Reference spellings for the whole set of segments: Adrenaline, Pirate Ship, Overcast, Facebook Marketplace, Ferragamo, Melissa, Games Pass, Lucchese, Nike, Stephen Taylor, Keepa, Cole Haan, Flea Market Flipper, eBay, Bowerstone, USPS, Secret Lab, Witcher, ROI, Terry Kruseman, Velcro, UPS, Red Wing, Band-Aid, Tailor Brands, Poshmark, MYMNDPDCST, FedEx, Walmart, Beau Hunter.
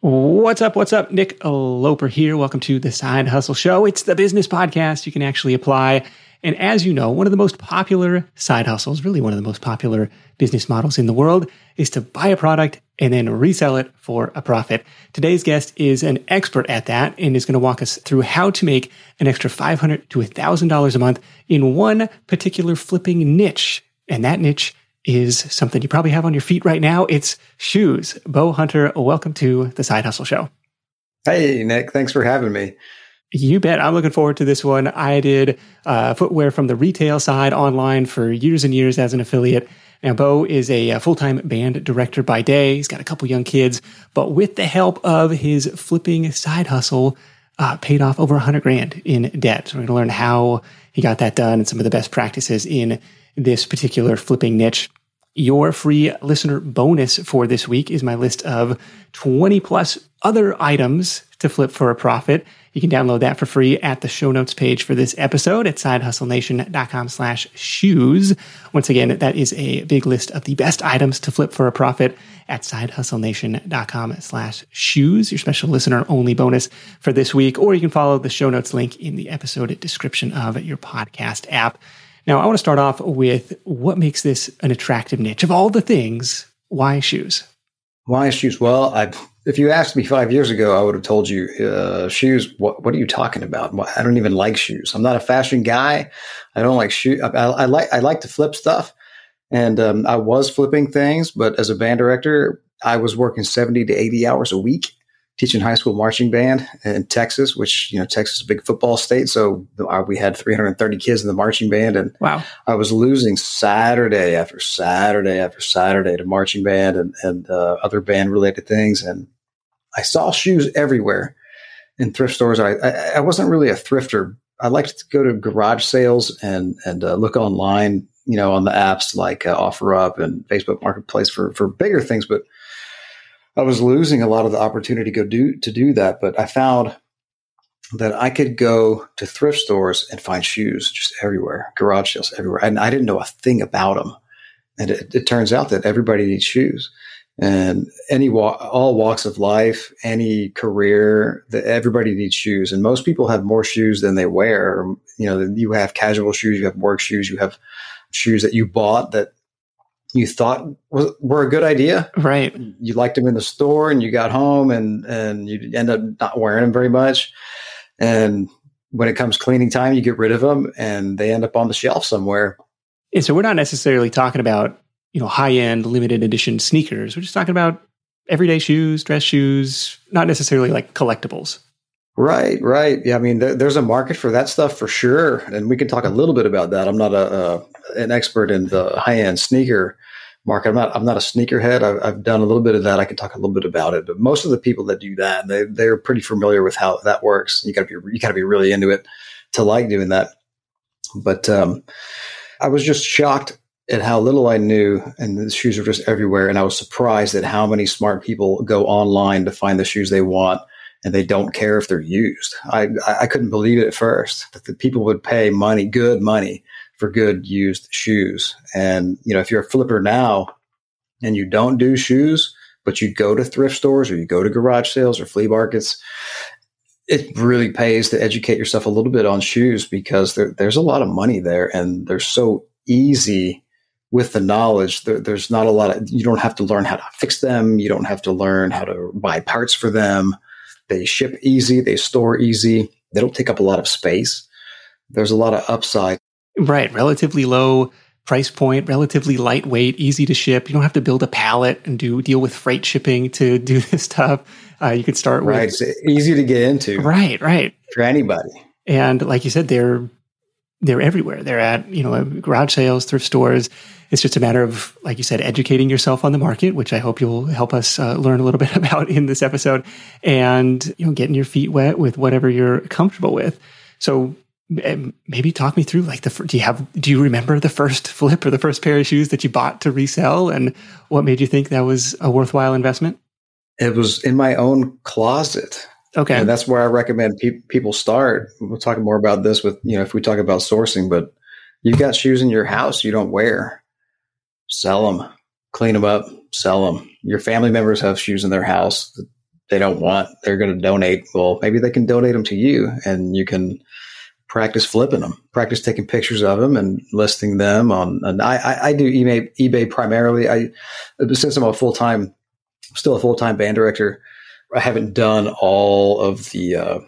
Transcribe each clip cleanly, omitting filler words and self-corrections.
What's up? Nick Loper here. Welcome to The Side Hustle Show. It's the business podcast. You can actually apply. And as you know, one of the most popular side hustles, really one of the most popular business models in the world, is to buy a product and then resell it for a profit. Today's guest is an expert at that and is going to walk us through how to make an extra $500 to $1,000 a month in one particular flipping niche. And that niche is something you probably have on your feet right now. It's shoes. Beau Hunter, welcome to The Side Hustle Show. Hey, Nick. Thanks for having me. You bet. I'm looking forward to this one. I did footwear from the retail side online for years and years as an affiliate. Now, Beau is a full-time band director by day. He's got a couple young kids, but with the help of his flipping side hustle, paid off over $100,000 in debt. So we're going to learn how he got that done and some of the best practices in this particular flipping niche. Your free listener bonus for this week is my list of 20 plus other items to flip for a profit. You can download that for free at the show notes page for this episode at SideHustleNation.com/shoes. Once again, that is a big list of the best items to flip for a profit at SideHustleNation.com/shoes, your special listener only bonus for this week. Or you can follow the show notes link in the episode description of your podcast app. Now, I want to start off with what makes this an attractive niche. Of all the things, why shoes? Why shoes? Well, if you asked me 5 years ago, I would have told you shoes. What are you talking about? I don't even like shoes. I'm not a fashion guy. I don't like shoes. I like to flip stuff. And I was flipping things, but as a band director, I was working 70 to 80 hours a week, teaching high school marching band in Texas, which, you know, Texas is a big football state. So we had 330 kids in the marching band. And wow, I was losing Saturday after Saturday after Saturday to marching band and other band related things. And I saw shoes everywhere in thrift stores. I wasn't really a thrifter. I liked to go to garage sales and look online, you know, on the apps like Offer Up and Facebook Marketplace for bigger things. But I was losing a lot of the opportunity to do that, but I found that I could go to thrift stores and find shoes just everywhere, garage sales everywhere. And I didn't know a thing about them. And it turns out that everybody needs shoes, and all walks of life, any career, that everybody needs shoes. And most people have more shoes than they wear. You know, you have casual shoes, you have work shoes, you have shoes that you bought that you thought were a good idea, right? You liked them in the store, and you got home, and you end up not wearing them very much. And when it comes cleaning time, you get rid of them, and they end up on the shelf somewhere. And so, we're not necessarily talking about, you know, high end limited edition sneakers. We're just talking about everyday shoes, dress shoes, not necessarily like collectibles. Right. Yeah, I mean, there's a market for that stuff for sure, and we can talk a little bit about that. I'm not an expert in the high-end sneaker market. I'm not a sneakerhead. I've done a little bit of that. I can talk a little bit about it, but most of the people that do that, they're pretty familiar with how that works. You got to be really into it to like doing that. But I was just shocked at how little I knew, and the shoes are just everywhere. And I was surprised at how many smart people go online to find the shoes they want, and they don't care if they're used. I couldn't believe it at first, that the people would pay money, good money, for good used shoes. And, you know, if you're a flipper now and you don't do shoes, but you go to thrift stores or you go to garage sales or flea markets, it really pays to educate yourself a little bit on shoes, because there's a lot of money there, and they're so easy with the knowledge. There's not a lot of, you don't have to learn how to fix them. You don't have to learn how to buy parts for them. They ship easy. They store easy. They don't take up a lot of space. There's a lot of upside. Right. Relatively low price point, relatively lightweight, easy to ship. You don't have to build a pallet and deal with freight shipping to do this stuff. You could start with... Right. It's easy to get into. Right. For anybody. And like you said, they're everywhere. They're at, you know, garage sales, thrift stores. It's just a matter of, like you said, educating yourself on the market, which I hope you'll help us learn a little bit about in this episode, and, you know, getting your feet wet with whatever you're comfortable with. So maybe talk me through, like, do you remember the first flip or the first pair of shoes that you bought to resell, and what made you think that was a worthwhile investment? It was in my own closet. Okay. And that's where I recommend people start. We'll talk more about this with, you know, if we talk about sourcing, but you've got shoes in your house you don't wear. Sell them, clean them up, sell them. Your family members have shoes in their house that they don't want, they're going to donate. Well, maybe they can donate them to you, and you can practice flipping them, practice taking pictures of them and listing them on. And I do eBay primarily. Since I'm still a full-time band director, I haven't done all of the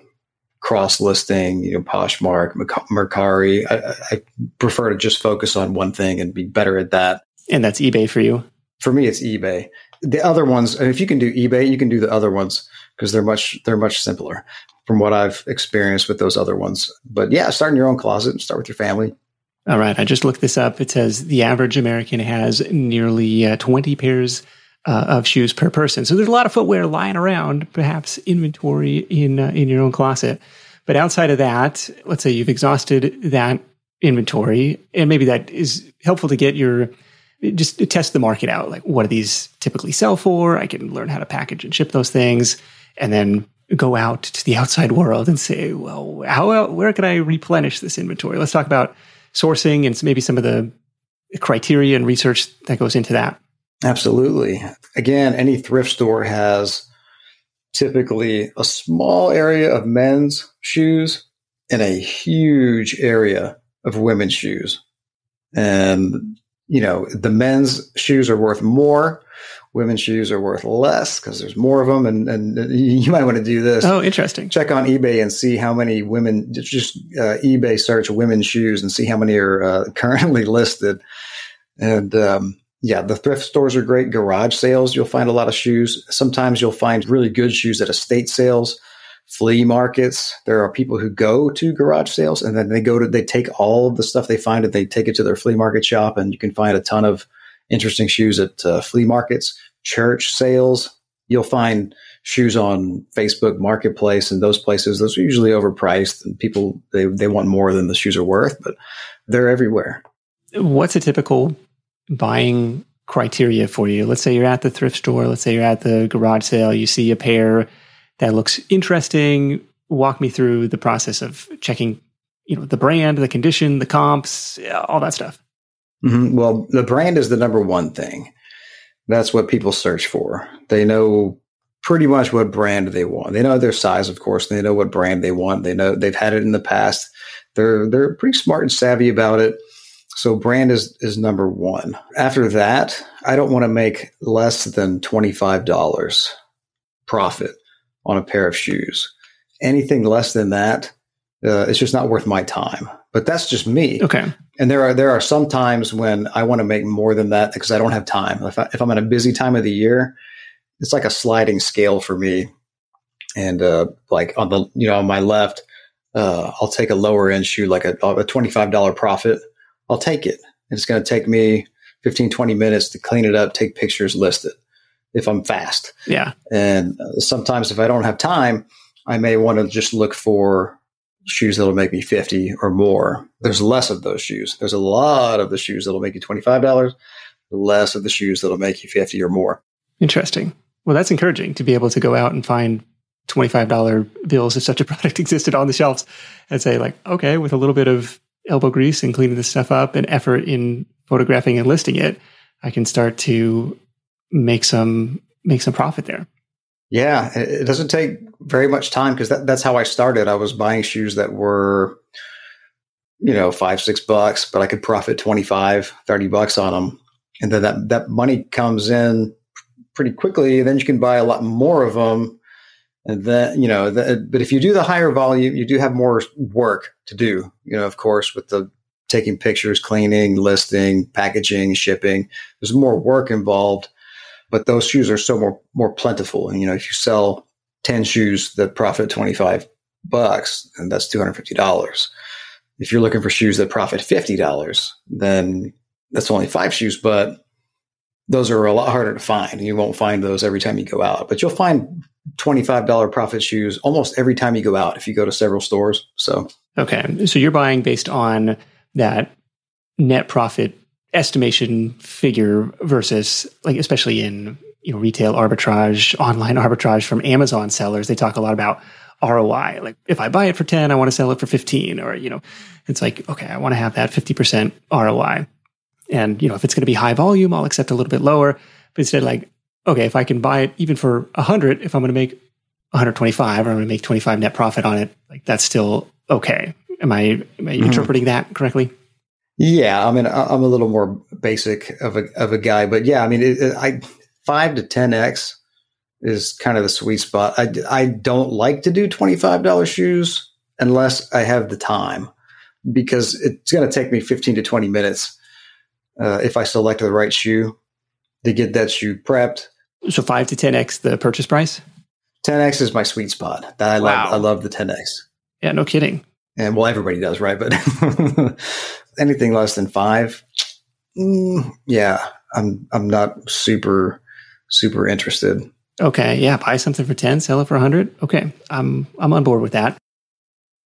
cross listing, Poshmark, Mercari. I prefer to just focus on one thing and be better at that. And that's eBay for you? For me, it's eBay. The other ones, and if you can do eBay, you can do the other ones because they're much simpler from what I've experienced with those other ones. But yeah, start in your own closet and start with your family. All right. I just looked this up. It says the average American has nearly 20 pairs of shoes per person. So there's a lot of footwear lying around, perhaps inventory in your own closet. But outside of that, let's say you've exhausted that inventory, and maybe that is helpful to get just test the market out. Like, what do these typically sell for? I can learn how to package and ship those things, and then go out to the outside world and say, well, where can I replenish this inventory? Let's talk about sourcing and maybe some of the criteria and research that goes into that. Absolutely. Again, any thrift store has typically a small area of men's shoes and a huge area of women's shoes. And, the men's shoes are worth more. Women's shoes are worth less because there's more of them. And you might want to do this. Oh, interesting. Check on eBay and see how many women, just eBay search women's shoes and see how many are currently listed. And yeah, the thrift stores are great. Garage sales, you'll find a lot of shoes. Sometimes you'll find really good shoes at estate sales, flea markets. There are people who go to garage sales and then they take all of the stuff they find and they take it to their flea market shop, and you can find a ton of interesting shoes at flea markets, church sales. You'll find shoes on Facebook Marketplace and those places. Those are usually overpriced, and people, they want more than the shoes are worth, but they're everywhere. What's a typical buying criteria for you? Let's say you're at the thrift store. Let's say you're at the garage sale. You see a pair that looks interesting. Walk me through the process of checking, the brand, the condition, the comps, all that stuff. Mm-hmm. Well, the brand is the number one thing. That's what people search for. They know pretty much what brand they want. They know their size, of course. They know what brand they want. They know they've had it in the past. They're pretty smart and savvy about it. So brand is number one. After that, I don't want to make less than $25 profit on a pair of shoes. Anything less than that, it's just not worth my time. But that's just me. Okay. And there are some times when I want to make more than that because I don't have time. If I'm in a busy time of the year, it's like a sliding scale for me. And like on the on my left, I'll take a lower end shoe, like a $25 profit. I'll take it. And it's going to take me 15, 20 minutes to clean it up, take pictures, list it if I'm fast. Yeah. And sometimes if I don't have time, I may want to just look for shoes that'll make me 50 or more. There's less of those shoes. There's a lot of the shoes that'll make you $25, less of the shoes that'll make you 50 or more. Interesting. Well, that's encouraging to be able to go out and find $25 bills if such a product existed on the shelves and say, like, okay, with a little bit of elbow grease and cleaning this stuff up and effort in photographing and listing it, I can start to make some profit there. Yeah, it doesn't take very much time because that's how I started. I was buying shoes that were, $5, $6, but I could profit $25, $30 on them. And then that money comes in pretty quickly. And then you can buy a lot more of them. And then, but if you do the higher volume, you do have more work to do, of course, with the taking pictures, cleaning, listing, packaging, shipping. There's more work involved. But those shoes are so more plentiful. And, if you sell 10 shoes that profit $25, and that's $250. If you're looking for shoes that profit $50, then that's only 5 shoes, but those are a lot harder to find. You won't find those every time you go out, but you'll find $25 profit shoes almost every time you go out if you go to several stores. So, okay. So you're buying based on that net profit estimation figure versus, like, especially in retail arbitrage, online arbitrage from Amazon sellers, they talk a lot about ROI. Like, if I buy it for 10, I want to sell it for 15, or it's like, okay, I want to have that 50% ROI. And if it's going to be high volume, I'll accept a little bit lower. But instead, like, okay, if I can buy it even for 100, if I'm going to make 125 or I'm going to make 25 net profit on it, like that's still okay. Am I interpreting that correctly? Yeah. I mean, I'm a little more basic of a guy, but yeah, I mean, 5 to 10X is kind of the sweet spot. I don't like to do $25 shoes unless I have the time, because it's going to take me 15 to 20 minutes if I select the right shoe to get that shoe prepped. So 5 to 10X the purchase price? 10X is my sweet spot. I love the 10X. Yeah, no kidding. And well, everybody does, right? But anything less than 5, yeah, I'm not super interested. Okay, yeah, buy something for 10, sell it for 100. Okay, I'm on board with that.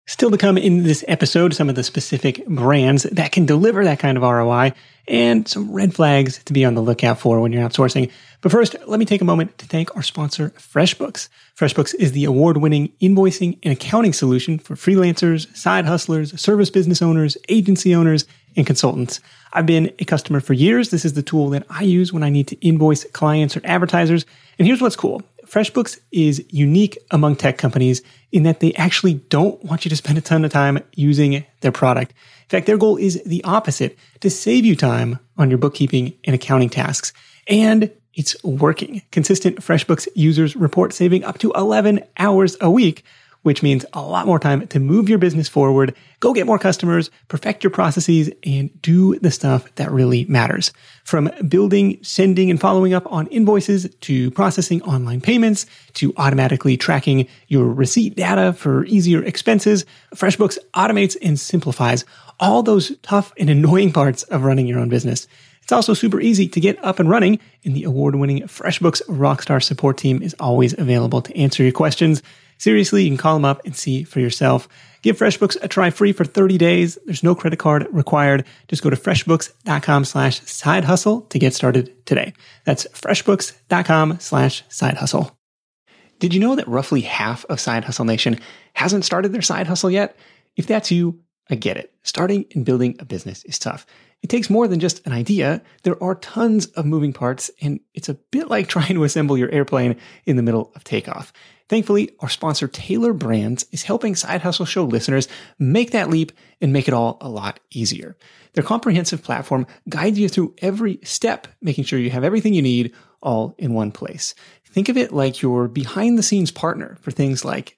Still to come in this episode, some of the specific brands that can deliver that kind of ROI and some red flags to be on the lookout for when you're outsourcing. But first, let me take a moment to thank our sponsor, FreshBooks. FreshBooks is the award-winning invoicing and accounting solution for freelancers, side hustlers, service business owners, agency owners, and consultants. I've been a customer for years. This is the tool that I use when I need to invoice clients or advertisers. And here's what's cool. FreshBooks is unique among tech companies in that they actually don't want you to spend a ton of time using their product. In fact, their goal is the opposite, to save you time on your bookkeeping and accounting tasks. And it's working. Consistent FreshBooks users report saving up to 11 hours a week, which means a lot more time to move your business forward, go get more customers, perfect your processes, and do the stuff that really matters. From building, sending, and following up on invoices, to processing online payments, to automatically tracking your receipt data for easier expenses, FreshBooks automates and simplifies all those tough and annoying parts of running your own business. It's also super easy to get up and running, and the award-winning FreshBooks Rockstar support team is always available to answer your questions. Seriously, you can call them up and see for yourself. Give FreshBooks a try free for 30 days. There's no credit card required. Just go to freshbooks.com/sidehustle to get started today. That's freshbooks.com/sidehustle. Did you know that roughly half of Side Hustle Nation hasn't started their side hustle yet? If that's you, I get it. Starting and building a business is tough. It takes more than just an idea. There are tons of moving parts, and it's a bit like trying to assemble your airplane in the middle of takeoff. Thankfully, our sponsor, Tailor Brands, is helping Side Hustle Show listeners make that leap and make it all a lot easier. Their comprehensive platform guides you through every step, making sure you have everything you need all in one place. Think of it like your behind-the-scenes partner for things like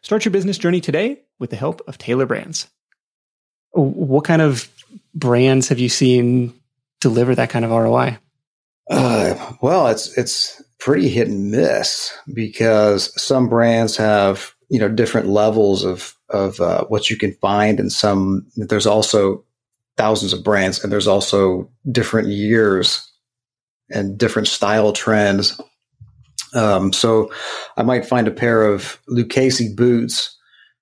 Start your business journey today with the help of Tailor Brands. What kind of brands have you seen deliver that kind of ROI? Well, it's pretty hit and miss, because some brands have, you know, different levels of what you can find, and some, there's also thousands of brands, and there's also different years and different style trends. So I might find a pair of Lucchese boots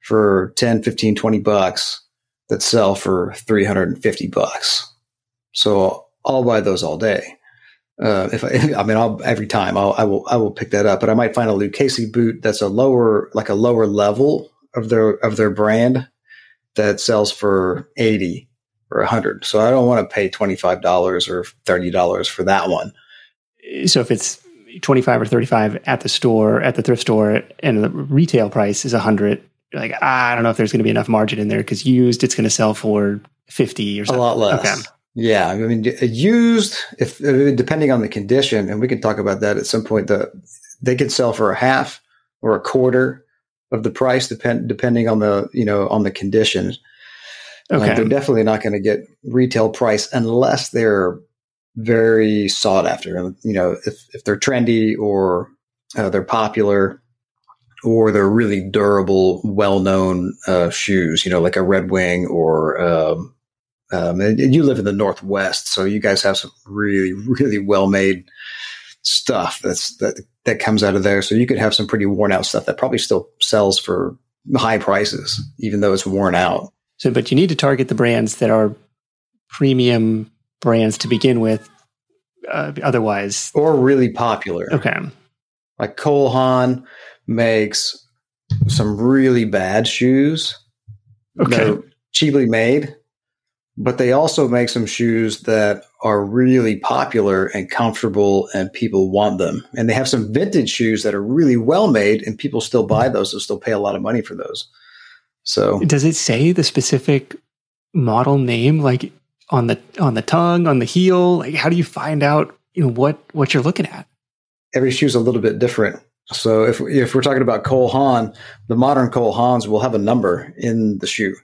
for 10, 15, 20 bucks that sell for 350 bucks. So I'll buy those all day. I will pick that up, but I might find a Lucchese boot that's a lower level of their brand that sells for 80 or 100. So I don't want to pay $25 or $30 for that one. So if it's 25 or 35 at the store, at the thrift store, and the retail price is 100, like, I don't know if there's going to be enough margin in there, because used, it's going to sell for 50 or something. A lot less. Okay. Yeah, I mean, used, if depending on the condition, and we can talk about that at some point, they could sell for a half or a quarter of the price, depending on the, you know, on the condition. Okay. They're definitely not going to get retail price unless they're very sought after. And, you know, if they're trendy, or they're popular, or they're really durable, well-known shoes, you know, like a Red Wing, or and you live in the Northwest, so you guys have some really, really well-made stuff that comes out of there. So you could have some pretty worn out stuff that probably still sells for high prices, even though it's worn out. So, but you need to target the brands that are premium brands to begin with, otherwise. Or really popular. Okay. Like Cole Haan makes some really bad shoes. Okay. They're cheaply made, but they also make some shoes that are really popular and comfortable and people want them. And they have some vintage shoes that are really well made and people still buy those and still pay a lot of money for those. So does it say the specific model name, like on the tongue, on the heel? Like, how do you find out, you know, what you're looking at? Every shoe's a little bit different. So if we're talking about Cole Haan, the modern Cole Haans will have a number in the shoe.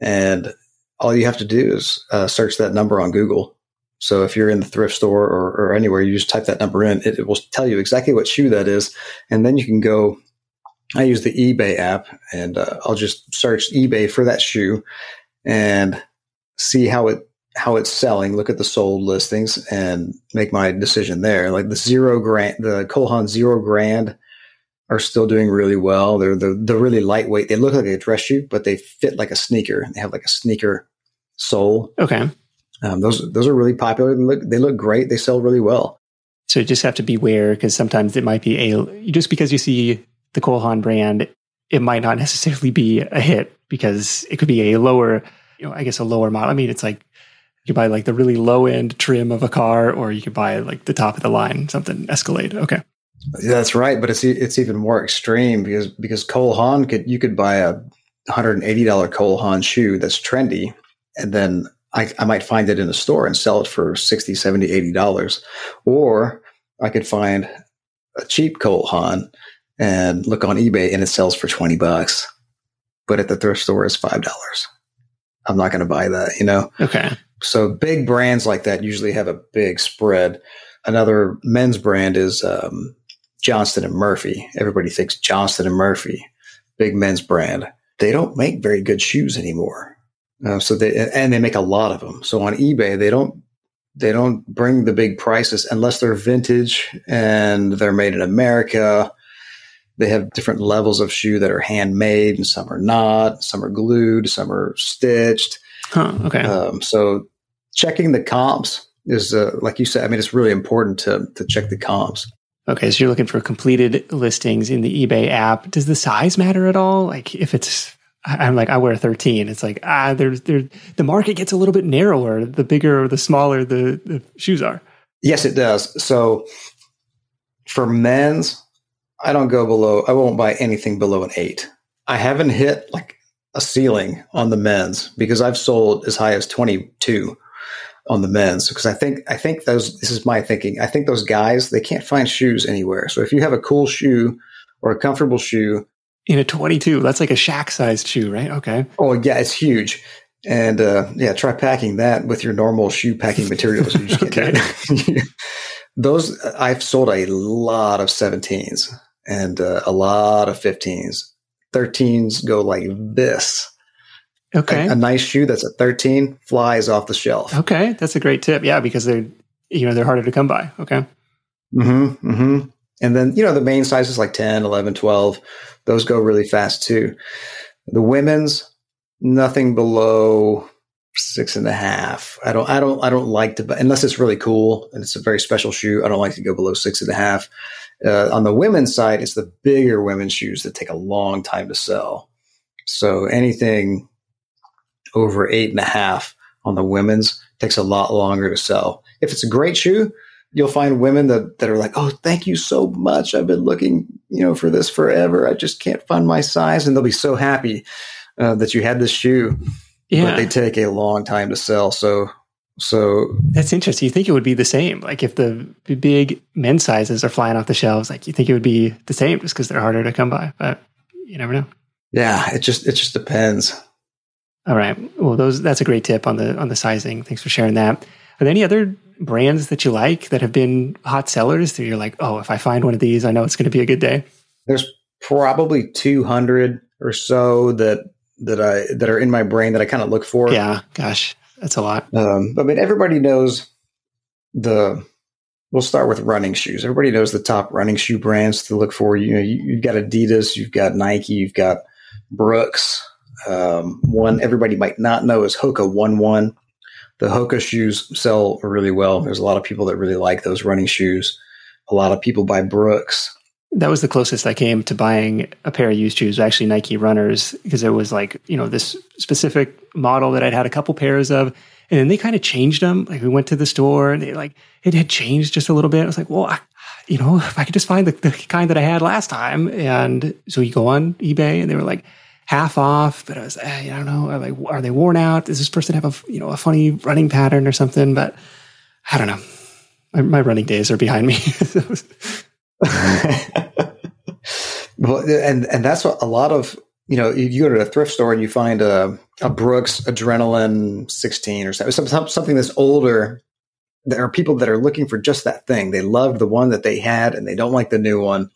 And all you have to do is search that number on Google. So if you're in the thrift store or anywhere, you just type that number in. It will tell you exactly what shoe that is. And then you can go. I use the eBay app, and I'll just search eBay for that shoe and see how it's selling. Look at the sold listings and make my decision there. Like the Cole Haan Zero Grand are still doing really well. They're really lightweight. They look like a dress shoe, but they fit like a sneaker. They have like a sneaker sole. Okay, those are really popular. They look great. They sell really well. So you just have to beware, because sometimes it might be just because you see the Cole Haan brand, it might not necessarily be a hit, because it could be a lower, you know, I guess a lower model. I mean, it's like you buy like the really low end trim of a car, or you could buy like the top of the line, something Escalade. Okay. Yeah, that's right. But it's even more extreme because Cole Haan you could buy a $180 Cole Haan shoe that's trendy. And then I might find it in a store and sell it for $60, $70, $80. Or I could find a cheap Cole Haan and look on eBay and it sells for $20, but at the thrift store it's $5. I'm not going to buy that, you know? Okay. So big brands like that usually have a big spread. Another men's brand is Johnston and Murphy. Everybody thinks Johnston and Murphy, big men's brand. They don't make very good shoes anymore. So they make a lot of them. So on eBay, they don't bring the big prices unless they're vintage and they're made in America. They have different levels of shoe that are handmade, and some are not. Some are glued, some are stitched. Huh, okay. So checking the comps is, like you said, I mean, it's really important to check the comps. Okay, so you're looking for completed listings in the eBay app. Does the size matter at all? Like if it's, I'm like, I wear a 13. It's like, the market gets a little bit narrower. The bigger or the smaller the shoes are. Yes, it does. So for men's, I won't buy anything below an 8. I haven't hit like a ceiling on the men's, because I've sold as high as 22 on the men's. Because I think this is my thinking. I think those guys, they can't find shoes anywhere. So if you have a cool shoe or a comfortable shoe in a 22, that's like a shack sized shoe, right? Okay. Oh yeah. It's huge. And try packing that with your normal shoe packing materials. You just okay. Those, I've sold a lot of 17s. And a lot of 15s. 13s go like this. Okay. A nice shoe that's a 13 flies off the shelf. Okay. That's a great tip. Yeah. Because they're harder to come by. Okay. Mm-hmm. Mm-hmm. And then, the main sizes like 10, 11, 12, those go really fast too. The women's, nothing below 6.5. I don't like to buy, unless it's really cool and it's a very special shoe. I don't like to go below 6.5. On the women's side, it's the bigger women's shoes that take a long time to sell. So anything over 8.5 on the women's takes a lot longer to sell. If it's a great shoe, you'll find women that are like, oh, thank you so much. I've been looking, for this forever. I just can't find my size. And they'll be so happy that you had this shoe. Yeah. But they take a long time to sell. So that's interesting. You think it would be the same? Like if the big men's sizes are flying off the shelves, like you think it would be the same just because they're harder to come by, but you never know. Yeah, it just depends. All right. Well, that's a great tip on the sizing. Thanks for sharing that. Are there any other brands that you like that have been hot sellers that you're like, oh, if I find one of these, I know it's going to be a good day? There's probably 200 or so that are in my brain that I kind of look for. Yeah, gosh. That's a lot. I mean, everybody knows the We'll start with running shoes. Everybody knows the top running shoe brands to look for. You know, you've got Adidas, you've got Nike, you've got Brooks. One everybody might not know is Hoka One One. The Hoka shoes sell really well. There's a lot of people that really like those running shoes. A lot of people buy Brooks. That was the closest I came to buying a pair of used shoes, actually Nike runners, because it was like, you know, this specific model that I'd had a couple pairs of. And then they kind of changed them. Like we went to the store and they like, it had changed just a little bit. I was like, well, you know, if I could just find the kind that I had last time. And so you go on eBay and they were like half off, but I was, I don't know. I'm like, are they worn out? Does this person have a, you know, a funny running pattern or something? But I don't know. My running days are behind me. Well, and that's what a lot of, you know, you go to a thrift store and you find a Brooks Adrenaline 16 or something that's older. There are people that are looking for just that thing. They love the one that they had and they don't like the new one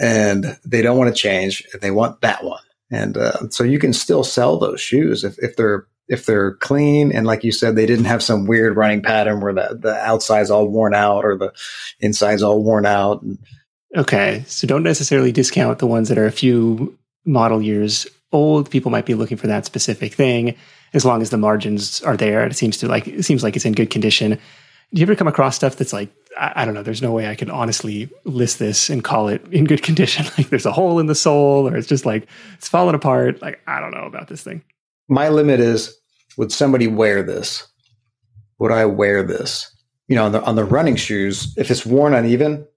and they don't want to change. They want that one. And so you can still sell those shoes if they're clean. And like you said, they didn't have some weird running pattern where the outside's all worn out or the inside's all worn out. Okay. So don't necessarily discount the ones that are a few model years old. People might be looking for that specific thing as long as the margins are there. It seems like it's in good condition. Do you ever come across stuff that's like, I don't know, there's no way I could honestly list this and call it in good condition? Like there's a hole in the sole or it's just like, it's falling apart. Like, I don't know about this thing. My limit is, would somebody wear this? Would I wear this? You know, on the running shoes, if it's worn uneven,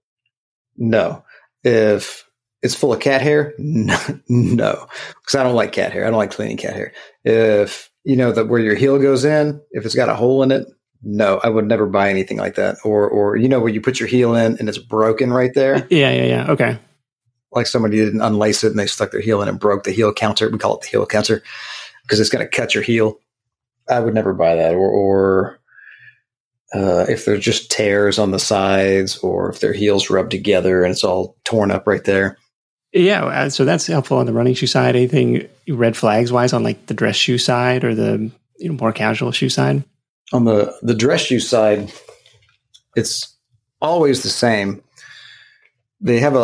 no. If it's full of cat hair, no. Because I don't like cat hair. I don't like cleaning cat hair. If, you know, where your heel goes in, if it's got a hole in it, no, I would never buy anything like that. Or you know, where you put your heel in and it's broken right there. Yeah. Okay. Like somebody didn't unlace it and they stuck their heel in and broke the heel counter. We call it the heel counter because it's going to cut your heel. I would never buy that. Or if there's just tears on the sides or if their heels rub together and it's all torn up right there. Yeah. So that's helpful on the running shoe side. Anything red flags wise on like the dress shoe side or the, you know, more casual shoe side? On the dress shoe side, it's always the same. They'll have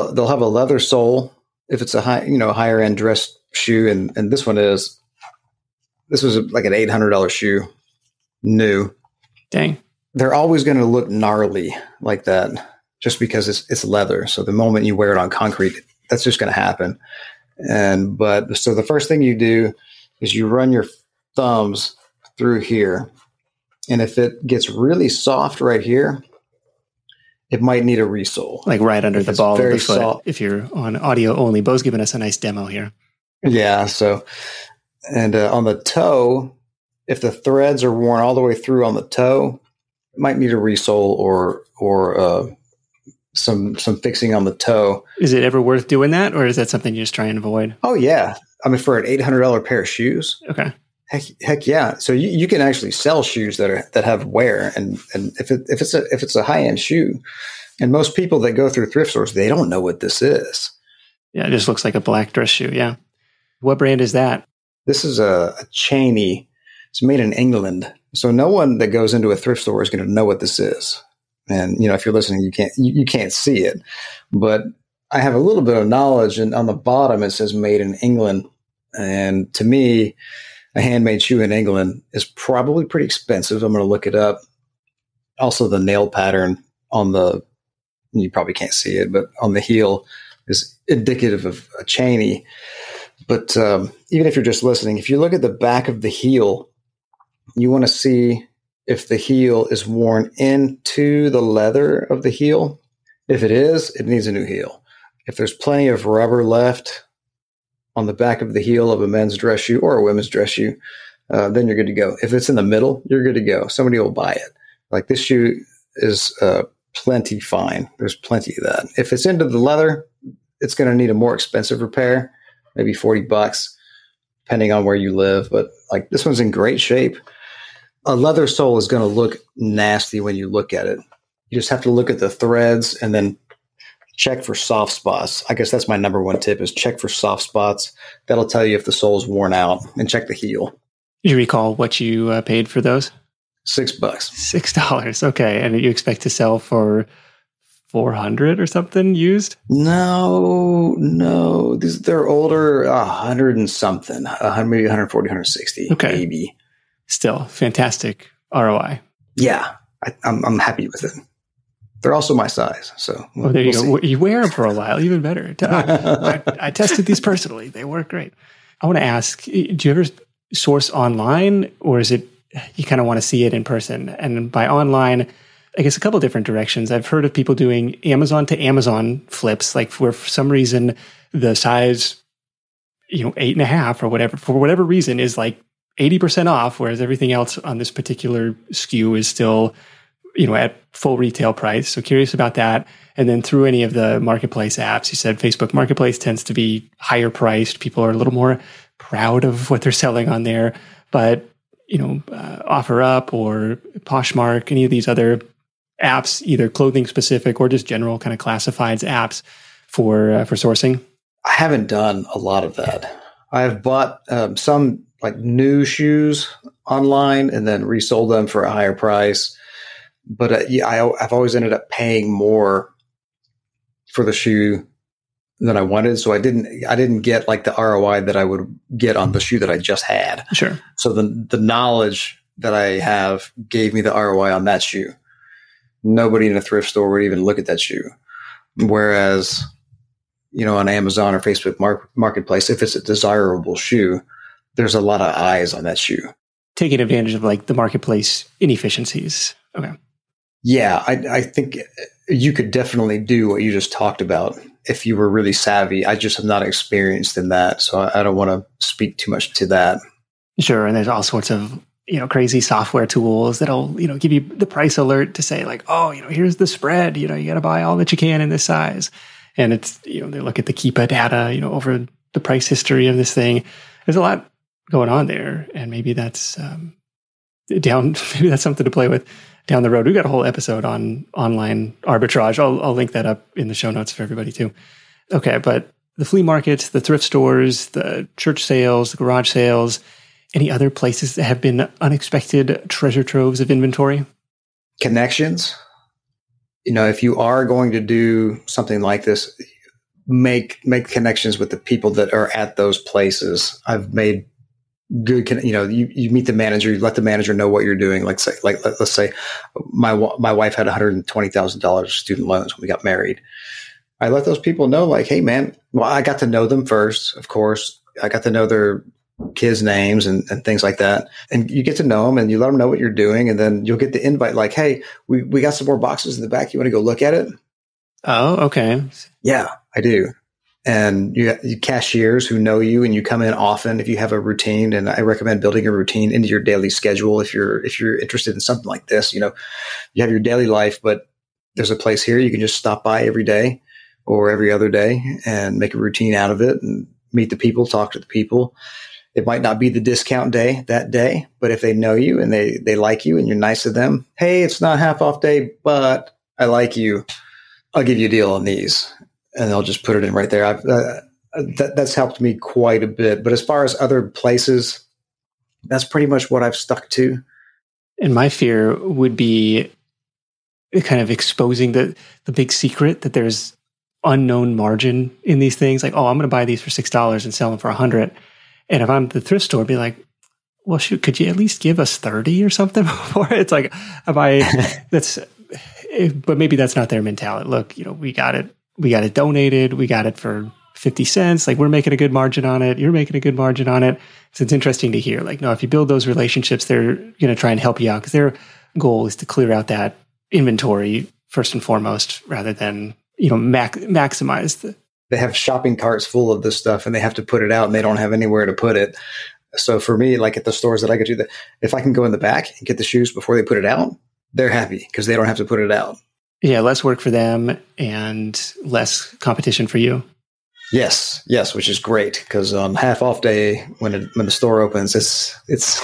a leather sole if it's a higher end dress shoe. And this was like an $800 shoe new. Dang. They're always going to look gnarly like that just because it's leather. So the moment you wear it on concrete, that's just going to happen. So the first thing you do is you run your thumbs through here. And if it gets really soft right here, it might need a resole. Like right under the ball of the foot. Soft. If you're on audio only, Beau's giving us a nice demo here. Yeah. So, and on the toe, if the threads are worn all the way through on the toe, it might need a resole or some fixing on the toe. Is it ever worth doing that, or is that something you just try and avoid? Oh yeah, I mean for an $800 pair of shoes. Okay. Heck yeah. So you can actually sell shoes that have wear, and if it's a high end shoe, and most people that go through thrift stores, they don't know what this is. Yeah, it just looks like a black dress shoe. Yeah. What brand is that? This is a Cheney. It's made in England. So no one that goes into a thrift store is going to know what this is. And, you know, if you're listening, you can't see it. But I have a little bit of knowledge. And on the bottom, it says made in England. And to me, a handmade shoe in England is probably pretty expensive. I'm going to look it up. Also, the nail pattern on the, you probably can't see it, but on the heel is indicative of a Cheney. But even if you're just listening, if you look at the back of the heel, you want to see if the heel is worn into the leather of the heel. If it is, it needs a new heel. If there's plenty of rubber left on the back of the heel of a men's dress shoe or a women's dress shoe, then you're good to go. If it's in the middle, you're good to go. Somebody will buy it. Like this shoe is plenty fine. There's plenty of that. If it's into the leather, it's going to need a more expensive repair, maybe $40, depending on where you live. But like this one's in great shape. A leather sole is going to look nasty when you look at it. You just have to look at the threads and then check for soft spots. I guess that's my number one tip is check for soft spots. That'll tell you if the sole's worn out, and check the heel. Do you recall what you paid for those? $6. $6. Okay. And you expect to sell for $400 or something used? No. They're older, 100 and something, maybe 140, 160. Okay. Maybe. Still fantastic ROI. Yeah. I'm happy with it. They're also my size. So we'll go. You wear them for a while, even better. I tested these personally. They work great. I want to ask, do you ever source online, or is it you kind of want to see it in person? And by online, I guess a couple different directions. I've heard of people doing Amazon to Amazon flips, like where for some reason the size, 8.5 or whatever, for whatever reason is like 80% off, whereas everything else on this particular SKU is still, at full retail price. So curious about that. And then through any of the marketplace apps, you said Facebook Marketplace tends to be higher priced. People are a little more proud of what they're selling on there. But, Offer Up or Poshmark, any of these other apps, either clothing specific or just general kind of classifieds apps for sourcing? I haven't done a lot of that. I've bought some like new shoes online and then resold them for a higher price. But I've always ended up paying more for the shoe than I wanted, so I didn't get like the ROI that I would get on the shoe that I just had. Sure. So the knowledge that I have gave me the ROI on that shoe. Nobody in a thrift store would even look at that shoe, whereas on Amazon or Facebook Marketplace, if it's a desirable shoe, there's a lot of eyes on that shoe. Taking advantage of like the marketplace inefficiencies. Okay. Yeah, I think you could definitely do what you just talked about if you were really savvy. I just am not experienced in that, so I don't want to speak too much to that. Sure, and there's all sorts of crazy software tools that'll give you the price alert to say like, oh, here's the spread. You got to buy all that you can in this size, and it's they look at the Keepa data over the price history of this thing. There's a lot going on there, and maybe that's something to play with. Down the road, we got a whole episode on online arbitrage. I'll link that up in the show notes for everybody too. Okay, but the flea markets, the thrift stores, the church sales, the garage sales, any other places that have been unexpected treasure troves of inventory? Connections. If you are going to do something like this, make connections with the people that are at those places. I've made good, you meet the manager, you let the manager know what you're doing. Let's say my wife had $120,000 student loans when we got married. I let those people know, like, hey man, well, I got to know them first. Of course, I got to know their kids' names and things like that. And you get to know them and you let them know what you're doing. And then you'll get the invite like, hey, we got some more boxes in the back. You want to go look at it? Oh, okay. Yeah, I do. And you cashiers who know you, and you come in often if you have a routine. And I recommend building a routine into your daily schedule if you're interested in something like this. You have your daily life, but there's a place here you can just stop by every day or every other day and make a routine out of it and meet the people, talk to the people. It might not be the discount day that day, but if they know you and they like you and you're nice to them, hey, it's not half off day, but I like you. I'll give you a deal on these. And they'll just put it in right there. That's helped me quite a bit. But as far as other places, that's pretty much what I've stuck to. And my fear would be kind of exposing the big secret that there's unknown margin in these things. Like, oh, I'm going to buy these for $6 and sell them for $100. And if I'm at the thrift store, I'd be like, well, shoot, could you at least give us 30 or something before? It's like, but maybe that's not their mentality. Look, we got it. We got it donated. We got it for 50 cents. Like, we're making a good margin on it. You're making a good margin on it. So it's interesting to hear. Like, no, if you build those relationships, they're going to try and help you out because their goal is to clear out that inventory first and foremost, rather than, maximize. They have shopping carts full of this stuff and they have to put it out and they don't have anywhere to put it. So for me, like at the stores that I go to, if I can go in the back and get the shoes before they put it out, they're happy because they don't have to put it out. Yeah, less work for them and less competition for you. Yes, which is great because on half off day when the store opens, it's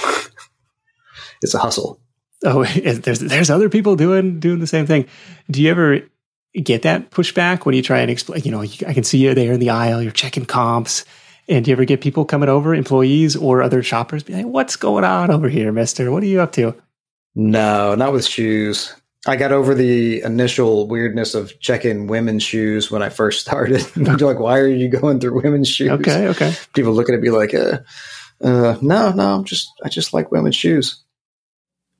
a hustle. Oh, there's other people doing the same thing. Do you ever get that pushback when you try and explain? I can see you there in the aisle. You're checking comps, and do you ever get people coming over, employees or other shoppers, be like, "What's going on over here, Mister? What are you up to?" No, not with shoes. I got over the initial weirdness of checking women's shoes when I first started. You're like, why are you going through women's shoes? Okay. People looking at me like, no, I just like women's shoes.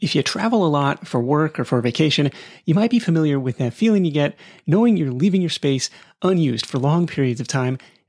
If you travel a lot for work or for vacation, you might be familiar with that feeling you get knowing you're leaving your space unused for long periods of time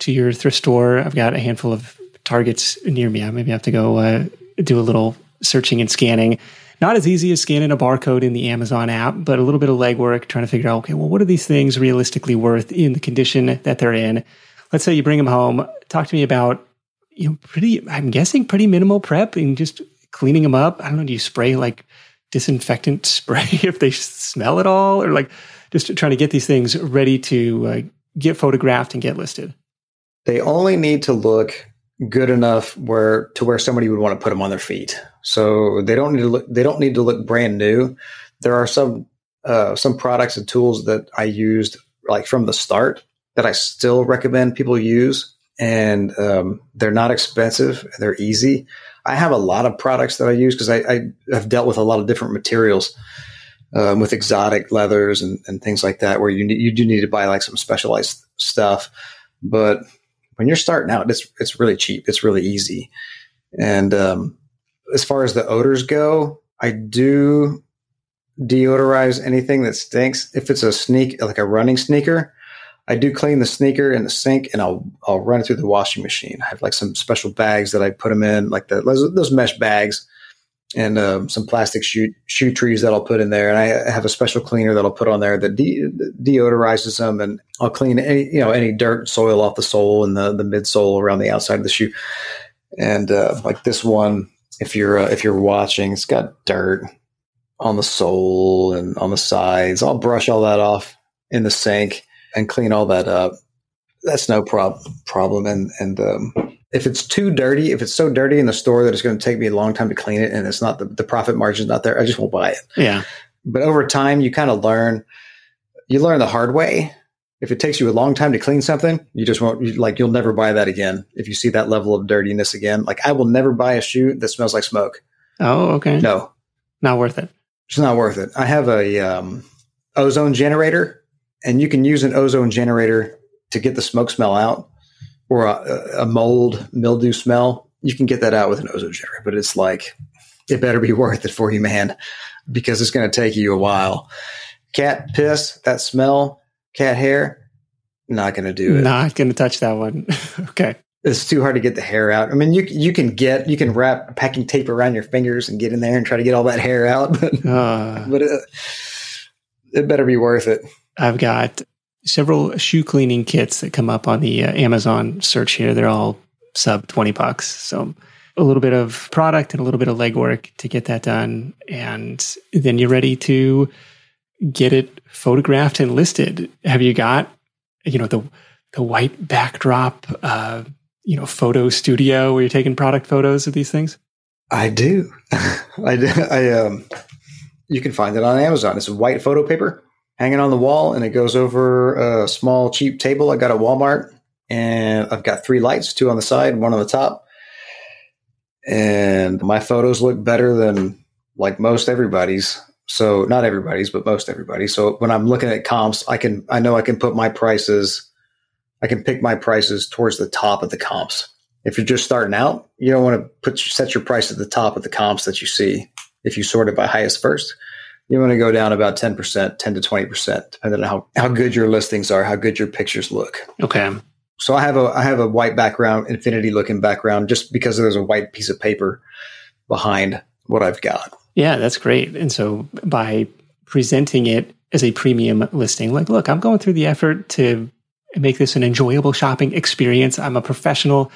to your thrift store. I've got a handful of Targets near me. I maybe have to go do a little searching and scanning. Not as easy as scanning a barcode in the Amazon app, but a little bit of legwork trying to figure out, okay, well, what are these things realistically worth in the condition that they're in? Let's say you bring them home. Talk to me about, pretty minimal prep and just cleaning them up. I don't know, do you spray like disinfectant spray if they smell at all? Or like just trying to get these things ready to get photographed and get listed? They only need to look good enough where somebody would want to put them on their feet. So they don't need to look brand new. There are some products and tools that I used like from the start that I still recommend people use. And they're not expensive. They're easy. I have a lot of products that I use because I have dealt with a lot of different materials with exotic leathers and things like that, where you do need to buy like some specialized stuff. But when you're starting out, it's really cheap. It's really easy. And as far as the odors go, I do deodorize anything that stinks. If it's a sneak, like a running sneaker, I do clean the sneaker in the sink, and I'll run it through the washing machine. I have like some special bags that I put them in, like those mesh bags, and some plastic shoe trees that I'll put in there. And I have a special cleaner that I'll put on there that deodorizes them, and I'll clean any dirt and soil off the sole and the midsole around the outside of the shoe. And like this one, if you're watching, it's got dirt on the sole and on the sides. I'll brush all that off in the sink and clean all that up. That's no problem. And if it's too dirty, if it's so dirty in the store that it's going to take me a long time to clean it and it's not the profit margin's not there, I just won't buy it. Yeah. But over time, you kind of learn the hard way. If it takes you a long time to clean something, you just won't, like, you'll never buy that again. If you see that level of dirtiness again, like I will never buy a shoe that smells like smoke. Oh, okay. No. Not worth it. It's not worth it. I have a ozone generator, and you can use an ozone generator to get the smoke smell out. Or a mold mildew smell, you can get that out with an ozone generator, but it's like, it better be worth it for you, man, because it's going to take you a while. Cat piss, that smell, cat hair, Not going to do it. Not going to touch that one. Okay. It's too hard to get the hair out. I mean, you can wrap packing tape around your fingers and get in there and try to get all that hair out, but it better be worth it. I've got several shoe cleaning kits that come up on the Amazon search here. They're all sub $20. So a little bit of product and a little bit of legwork to get that done. And then you're ready to get it photographed and listed. Have you got, the white backdrop, photo studio where you're taking product photos of these things? I do. You can find it on Amazon. It's white photo paper hanging on the wall, and it goes over a small, cheap table I got at Walmart. And I've got three lights, two on the side, one on the top. And my photos look better than like most everybody's. So not everybody's, but most everybody. So when I'm looking at comps, I know I can put my prices. I can pick my prices towards the top of the comps. If you're just starting out, you don't want to set your price at the top of the comps that you see. If you sort it by highest first, you want to go down about 10%, 10 to 20%, depending on how good your listings are, how good your pictures look. Okay. So I have a white background, infinity looking background, just because there's a white piece of paper behind what I've got. Yeah, that's great. And so by presenting it as a premium listing, like, look, I'm going through the effort to make this an enjoyable shopping experience. I'm a professional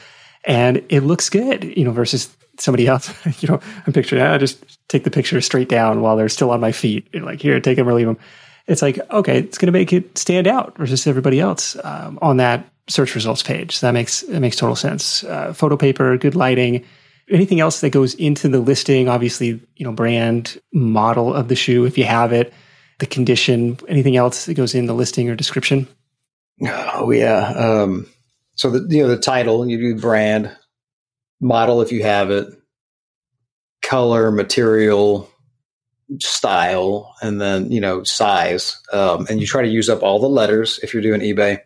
and it looks good, versus somebody else. I'm picturing, I just take the picture straight down while they're still on my feet. And like, here, take them or leave them. It's like, okay, it's going to make it stand out versus everybody else on that search results page. So that makes total sense. Photo paper, good lighting. Anything else that goes into the listing, obviously, brand, model of the shoe, if you have it, the condition, anything else that goes in the listing or description? Oh, yeah. So the title, you do brand, model, if you have it, color, material, style, and then, size. And you try to use up all the letters if you're doing eBay.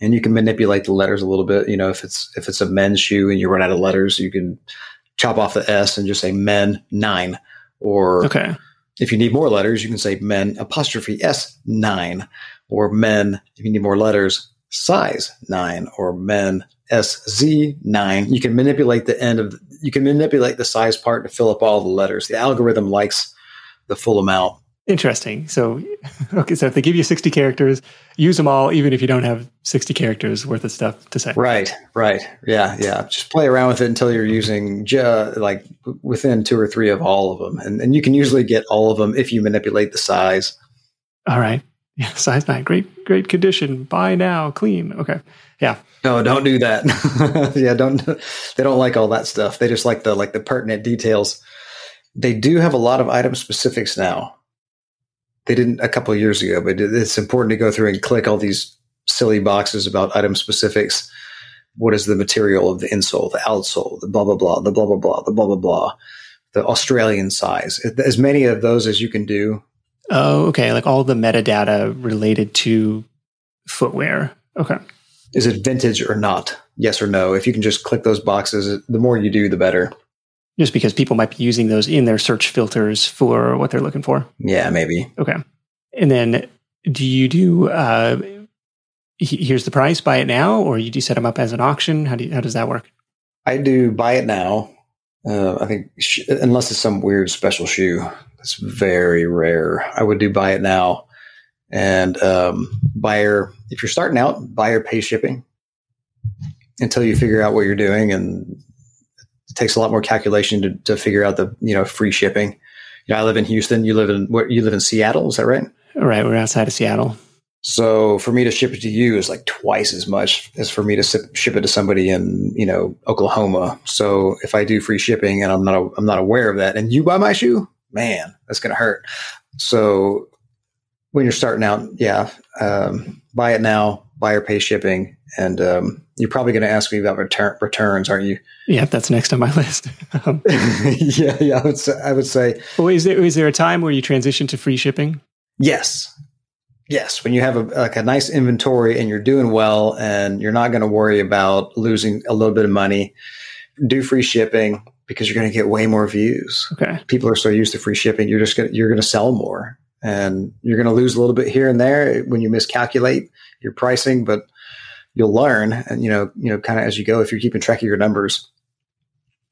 And you can manipulate the letters a little bit. If it's a men's shoe and you run out of letters, you can chop off the S and just say men 9. Or okay. If you need more letters, you can say men 'S9, or men, if you need more letters, size 9, or men SZ9. You can manipulate the size part to fill up all the letters. The algorithm likes the full amount. Interesting. So if they give you 60 characters, use them all, even if you don't have 60 characters worth of stuff to say. Right. Yeah. Just play around with it until you're using within 2 or 3 of all of them. And you can usually get all of them if you manipulate the size. All right. Yeah, size 9. Great condition. Buy now. Clean. Okay. Yeah. No, don't do that. Yeah. They don't like all that stuff. They just like the pertinent details. They do have a lot of item specifics now. They didn't a couple of years ago, but it's important to go through and click all these silly boxes about item specifics. What is the material of the insole, the outsole, the blah, blah, blah, the blah, blah, blah, the blah, blah, blah, the Australian size, as many of those as you can do. Oh, okay. Like all the metadata related to footwear. Okay. Is it vintage or not? Yes or no. If you can just click those boxes, the more you do, the better. Just because people might be using those in their search filters for what they're looking for. Yeah, maybe. Okay. And then do you do, here's the price, buy it now, or you do set them up as an auction? How does that work? I do buy it now. I think unless it's some weird special shoe, that's very rare. I would do buy it now. And buyer, if you're starting out, buyer pays shipping until you figure out what you're doing, and it takes a lot more calculation to figure out the, free shipping. I live in Houston. You live in Seattle. Is that right? All right. We're outside of Seattle. So for me to ship it to you is like twice as much as for me to ship it to somebody in, Oklahoma. So if I do free shipping and I'm not aware of that, and you buy my shoe, man, that's going to hurt. So when you're starting out, buy it now, buyer pay shipping. And, you're probably going to ask me about returns, aren't you? Yeah, that's next on my list. Yeah, I would say. Well, is there a time where you transition to free shipping? Yes. When you have a nice inventory and you're doing well and you're not going to worry about losing a little bit of money, do free shipping because you're going to get way more views. Okay. People are so used to free shipping, you're going to sell more. And you're going to lose a little bit here and there when you miscalculate your pricing, but you'll learn, and you know, kind of as you go, if you're keeping track of your numbers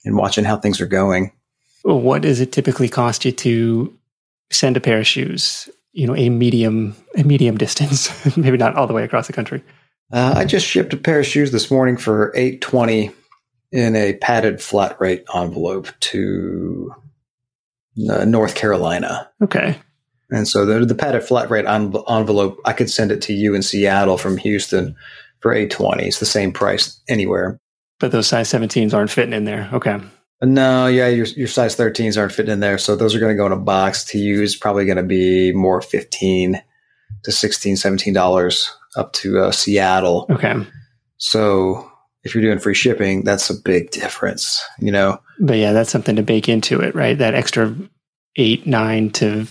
and watching how things are going. What does it typically cost you to send a pair of shoes? You know, a medium distance, maybe not all the way across the country. I just shipped a pair of shoes this morning for $8.20 in a padded flat rate envelope to North Carolina. Okay. And so the padded flat rate envelope, I could send it to you in Seattle from Houston for $8.20. It's the same price anywhere. But those size 17s aren't fitting in there. Okay. No, yeah, your size 13s aren't fitting in there. So those are going to go in a box. To you is probably going to be more $15 to $16, $17 up to Seattle. Okay. So if you're doing free shipping, that's a big difference, you know? But yeah, that's something to bake into it, right? That extra 8, 9 to...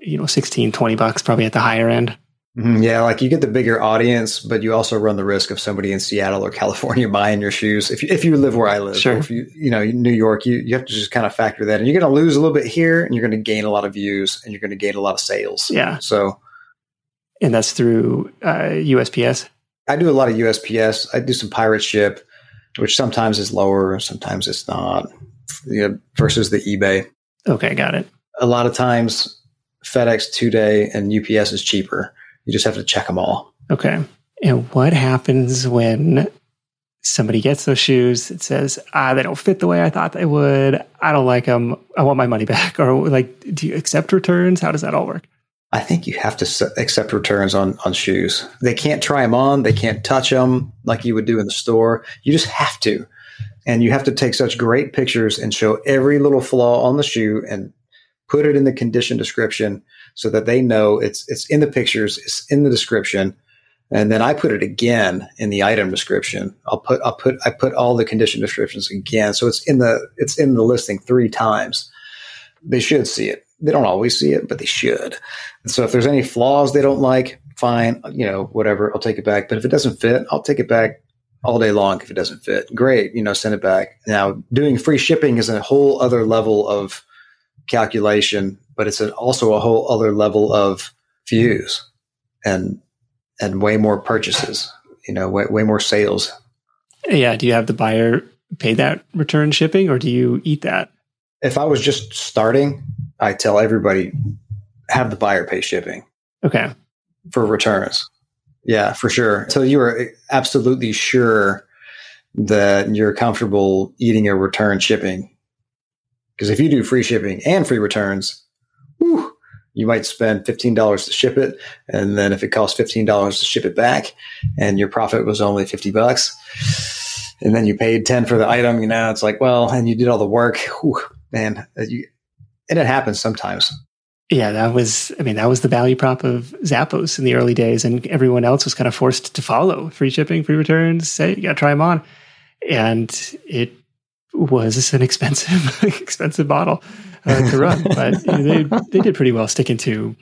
you know, 16, $20 probably at the higher end. Mm-hmm. Yeah. Like you get the bigger audience, but you also run the risk of somebody in Seattle or California buying your shoes. If you live where I live, sure. Or if you know, New York, you have to just kind of factor that in. You're going to lose a little bit here and you're going to gain a lot of views and you're going to gain a lot of sales. Yeah. So. And that's through USPS. I do a lot of USPS. I do some Pirate Ship, which sometimes is lower. Sometimes it's not, you know, versus the eBay. Okay. Got it. A lot of times FedEx 2-day and UPS is cheaper. You just have to check them all. Okay. And what happens when somebody gets those shoes? It says, they don't fit the way I thought they would. I don't like them. I want my money back. Or like, do you accept returns? How does that all work? I think you have to accept returns on shoes. They can't try them on. They can't touch them like you would do in the store. You just have to. And you have to take such great pictures and show every little flaw on the shoe and put it in the condition description so that they know it's in the pictures, it's in the description. And then I put it again in the item description. I put all the condition descriptions again. So it's in the listing 3 times. They should see it. They don't always see it, but they should. And so if there's any flaws they don't like, fine, you know, whatever, I'll take it back. But if it doesn't fit, I'll take it back all day long. If it doesn't fit, great, you know, send it back. Now, doing free shipping is a whole other level of calculation, but it's also a whole other level of views and way more purchases, you know, way more sales. Yeah. Do you have the buyer pay that return shipping or do you eat that? If I was just starting, I tell everybody, have the buyer pay shipping. Okay. For returns. Yeah, for sure. So you are absolutely sure that you're comfortable eating a return shipping. Because if you do free shipping and free returns, you might spend $15 to ship it. And then if it costs $15 to ship it back and your profit was only $50, and then you paid $10 for the item, you know, it's like, well, and you did all the work, and it happens sometimes. Yeah, that was the value prop of Zappos in the early days. And everyone else was kind of forced to follow free shipping, free returns, say, you got to try them on. And it was an expensive model to run, but you know, they did pretty well sticking to,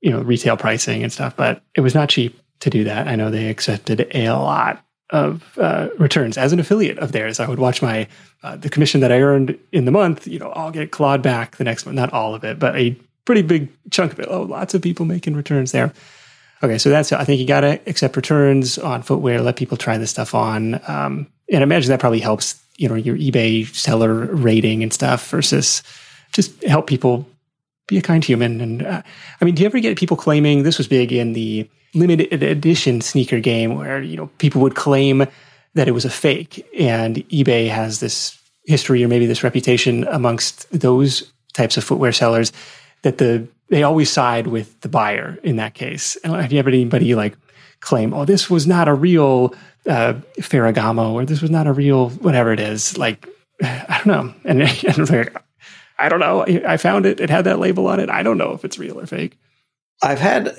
you know, retail pricing and stuff, but it was not cheap to do that. I know they accepted a lot of returns as an affiliate of theirs. I would watch my, the commission that I earned in the month, you know, I'll get clawed back the next month, not all of it, but a pretty big chunk of it. Oh, lots of people making returns there. Okay. So I think you got to accept returns on footwear, let people try this stuff on. And I imagine that probably helps, you know, your eBay seller rating and stuff versus just help people be a kind human. And I mean, do you ever get people claiming, this was big in the limited edition sneaker game where, you know, people would claim that it was a fake and eBay has this history or maybe this reputation amongst those types of footwear sellers that they always side with the buyer in that case. And have you ever had anybody like claim, oh, this was not a real Ferragamo, or this was not a real whatever it is, like, I don't know. And it's like, I don't know. I found it. It had that label on it. I don't know if it's real or fake. I've had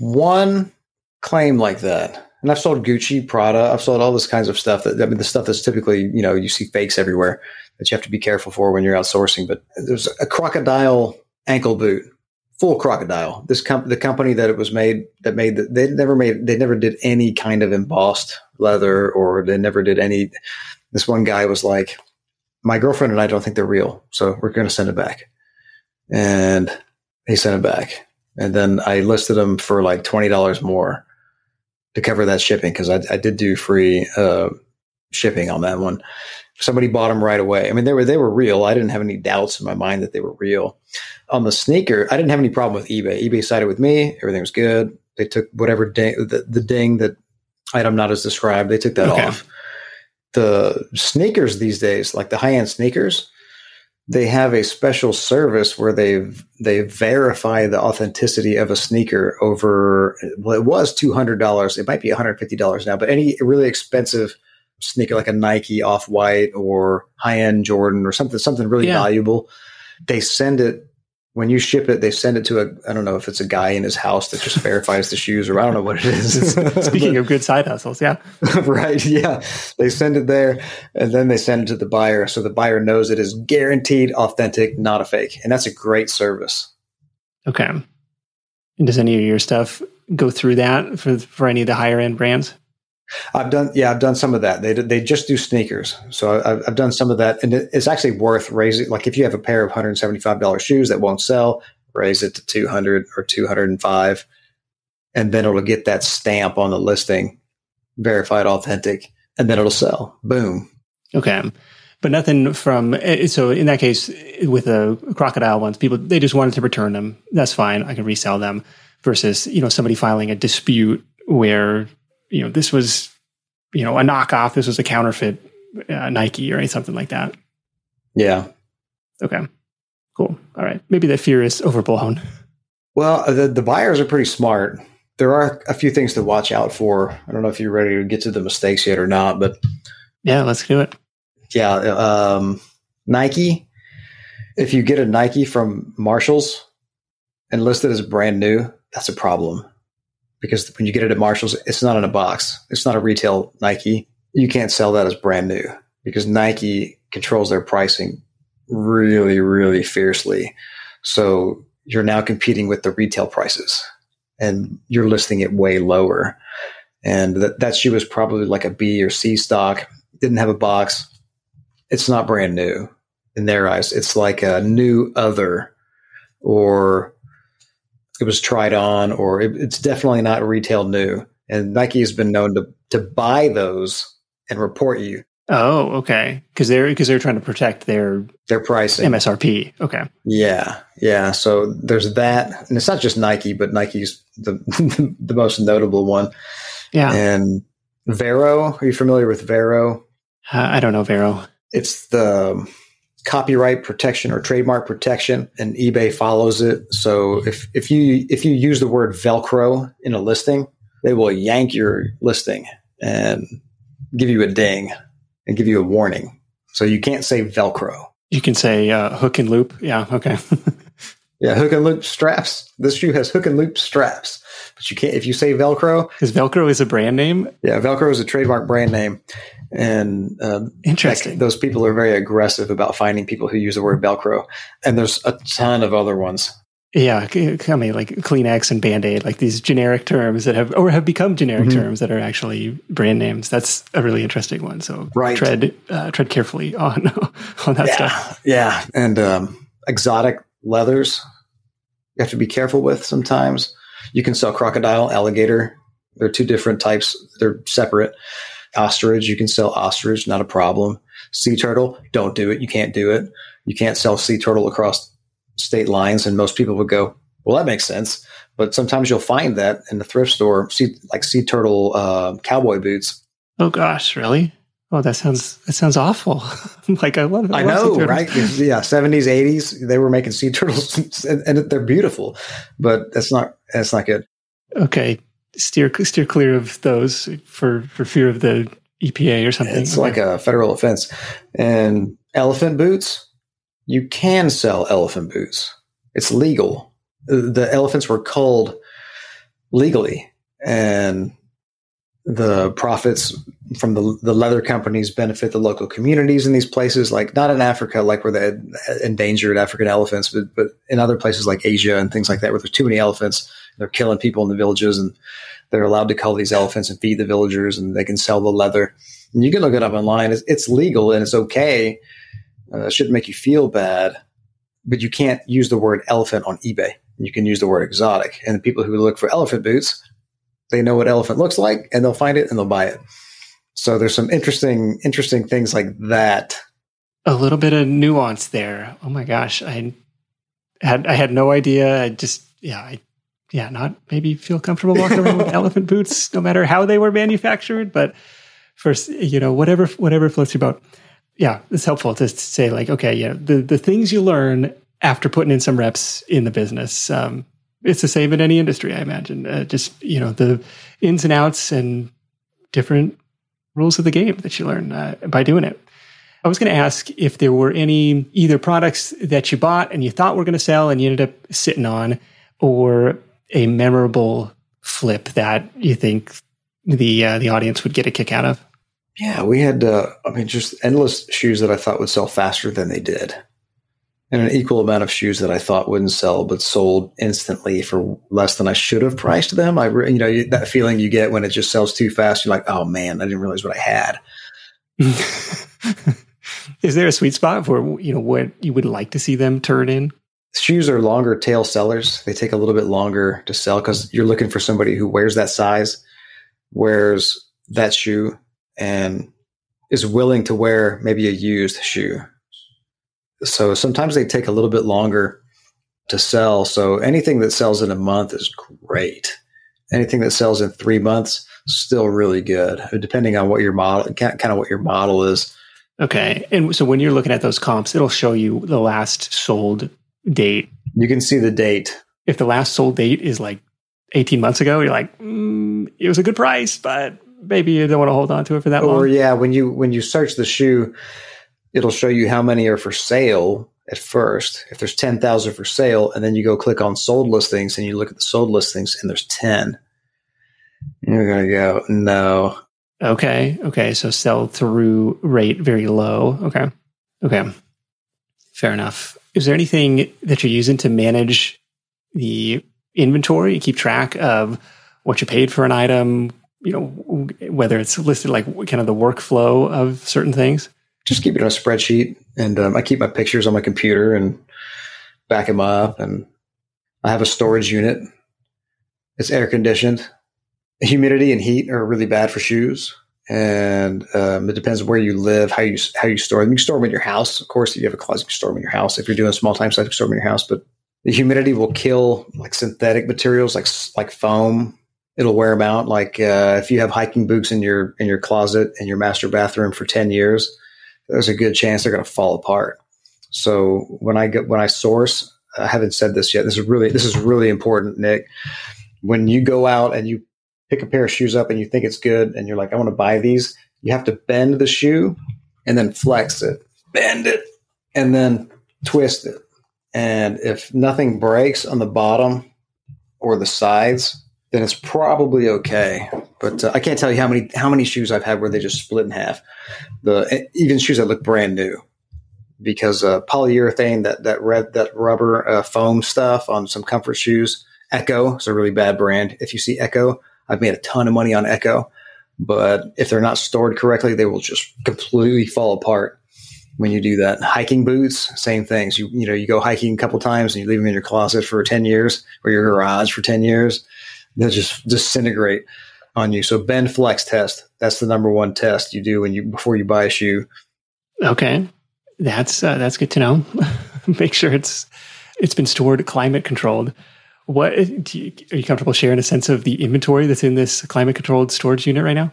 one claim like that. And I've sold Gucci, Prada. I've sold all this kinds of stuff. The stuff that's typically, you know, you see fakes everywhere that you have to be careful for when you're outsourcing. But there's a crocodile ankle boot. Full crocodile. The company that it was made, that made the, they never did any kind of embossed leather, or they never did any. This one guy was like, my girlfriend and I don't think they're real, so we're going to send it back. And He sent it back. And then I listed them for like $20 more to cover that shipping, because I did do free shipping on that one. Somebody bought them right away. I mean, they were real. I didn't have any doubts in my mind that they were real. On the sneaker, I didn't have any problem with eBay. eBay sided with me. Everything was good. They took whatever ding, the ding that item not as described, they took that off. The sneakers these days, like the high-end sneakers, they have a special service where they verify the authenticity of a sneaker over, well, it was $200. It might be $150 now, but any really expensive sneaker like a Nike Off-White or high-end Jordan or something really valuable, they send it. When you ship it, they send it to I don't know if it's a guy in his house that just verifies the shoes, or I don't know what it is. Speaking of good side hustles, yeah. Right, yeah. They send it there, and then they send it to the buyer. So the buyer knows it is guaranteed, authentic, not a fake. And that's a great service. Okay. And does any of your stuff go through that for any of the higher-end brands? I've done some of that. They just do sneakers. So I've done some of that, and it's actually worth raising. Like if you have a pair of $175 shoes that won't sell, raise it to 200 or 205, and then it'll get that stamp on the listing, verified authentic, and then it'll sell. Boom. Okay. But nothing from, so in that case with the crocodile ones, people, they just wanted to return them. That's fine. I can resell them versus, somebody filing a dispute where, this was, a knockoff. This was a counterfeit Nike or something like that. Yeah. Okay. Cool. All right. Maybe the fear is overblown. Well, the buyers are pretty smart. There are a few things to watch out for. I don't know if you're ready to get to the mistakes yet or not, but yeah, let's do it. Yeah. Nike. If you get a Nike from Marshalls and list it as brand new, that's a problem. Because when you get it at Marshalls, it's not in a box. It's not a retail Nike. You can't sell that as brand new because Nike controls their pricing really, really fiercely. So you're now competing with the retail prices and you're listing it way lower. And that shoe was probably like a B or C stock, didn't have a box. It's not brand new in their eyes. It's like a new other, or it was tried on, or it's definitely not retail new. And Nike has been known to buy those and report you. Oh, okay. Because they're trying to protect their pricing, MSRP. Okay. Yeah, yeah. So there's that, and it's not just Nike, but Nike's the most notable one. Yeah. And VERO. Are you familiar with VERO? I don't know VERO. It's the copyright protection or trademark protection, and eBay follows it. So if you use the word Velcro in a listing, they will yank your listing and give you a ding and give you a warning. So you can't say Velcro. You can say hook and loop. Yeah. Okay. Yeah. Hook and loop straps. This shoe has hook and loop straps, but you can't, if you say Velcro, because Velcro is a brand name. Yeah. Velcro is a trademark brand name. And interesting. Those people are very aggressive about finding people who use the word Velcro. And there's a ton of other ones. Yeah. I mean, like Kleenex and Band-Aid, like these generic terms that have become generic terms that are actually brand names. That's a really interesting one. So tread carefully on that stuff. Yeah. And exotic leathers you have to be careful with sometimes. You can sell crocodile, alligator. They're two different types. They're separate. Ostrich, you can sell ostrich, not a problem. Sea turtle, don't do it. You can't do it. You can't sell sea turtle across state lines. And most people would go, well, that makes sense. But sometimes you'll find that in the thrift store, like sea turtle cowboy boots. Oh gosh, really? Oh, that sounds awful. Like I love sea turtles. Right? Yeah, 70s, 80s, they were making sea turtles, and they're beautiful, but that's not good. Okay. Steer clear of those for fear of the EPA or something. It's like a federal offense. And elephant boots, you can sell elephant boots. It's legal. The elephants were culled legally, and the profits from the leather companies benefit the local communities in these places, like not in Africa, like where they had endangered African elephants, but in other places like Asia and things like that, where there's too many elephants. They're killing people in the villages, and they're allowed to cull these elephants and feed the villagers, and they can sell the leather. And you can look it up online. It's legal and it's okay. It shouldn't make you feel bad, but you can't use the word elephant on eBay. You can use the word exotic. And the people who look for elephant boots, they know what elephant looks like, and they'll find it and they'll buy it. So there's some interesting things like that. A little bit of nuance there. Oh my gosh, I had no idea. Not maybe feel comfortable walking around with elephant boots, no matter how they were manufactured. But first, whatever floats your boat. Yeah, it's helpful to say like, okay, yeah, the things you learn after putting in some reps in the business. It's the same in any industry, I imagine. Just the ins and outs and different rules of the game that you learn by doing it. I was going to ask if there were any either products that you bought and you thought were going to sell and you ended up sitting on, or a memorable flip that you think the audience would get a kick out of. Yeah, we had just endless shoes that I thought would sell faster than they did, and an equal amount of shoes that I thought wouldn't sell but sold instantly for less than I should have priced them. That feeling you get when it just sells too fast. You're like, oh man, I didn't realize what I had. Is there a sweet spot for what you would like to see them turn in? Shoes are longer tail sellers. They take a little bit longer to sell because you're looking for somebody who wears that size, wears that shoe, and is willing to wear maybe a used shoe. So sometimes they take a little bit longer to sell. So anything that sells in a month is great. Anything that sells in 3 months, still really good, depending on what your model, kind of what your model is. Okay. And so when you're looking at those comps, it'll show you the last sold date. You can see the date. If the last sold date is like 18 months ago, you're like, it was a good price, but maybe you don't want to hold on to it for that long. Or yeah, when you search the shoe, it'll show you how many are for sale at first. If there's 10,000 for sale, and then you go click on sold listings and you look at the sold listings and there's 10. You're going to go, no. Okay. So sell through rate very low. Okay. Fair enough. Is there anything that you're using to manage the inventory and keep track of what you paid for an item, whether it's listed, like kind of the workflow of certain things? Just keep it on a spreadsheet. And I keep my pictures on my computer and back them up. And I have a storage unit. It's air conditioned. Humidity and heat are really bad for shoes, and it depends where you live, how you store them. You can store them in your house, of course. If you have a closet, you can store them in your house. If you're doing small time stuff, you can store them in your house. But the humidity will kill like synthetic materials, like foam. It'll wear them out. Like if you have hiking boots in your closet in your master bathroom for 10 years, there's a good chance they're going to fall apart. So when I source, I haven't said this yet. This is really important, Nick. When you go out and you pick a pair of shoes up and you think it's good and you're like, I want to buy these, you have to bend the shoe and then flex it, bend it, and then twist it. And if nothing breaks on the bottom or the sides, then it's probably okay. But I can't tell you how many shoes I've had where they just split in half. Even shoes that look brand new, because polyurethane, that rubber foam stuff on some comfort shoes. Echo is a really bad brand. If you see Echo, I've made a ton of money on Echo, but if they're not stored correctly, they will just completely fall apart when you do that. Hiking boots, same things. You go hiking a couple times and you leave them in your closet for 10 years or your garage for 10 years. They'll just disintegrate on you. So bend flex test. That's the number one test you do before you buy a shoe. Okay. That's good to know. Make sure it's been stored climate controlled. Are you comfortable sharing a sense of the inventory that's in this climate-controlled storage unit right now?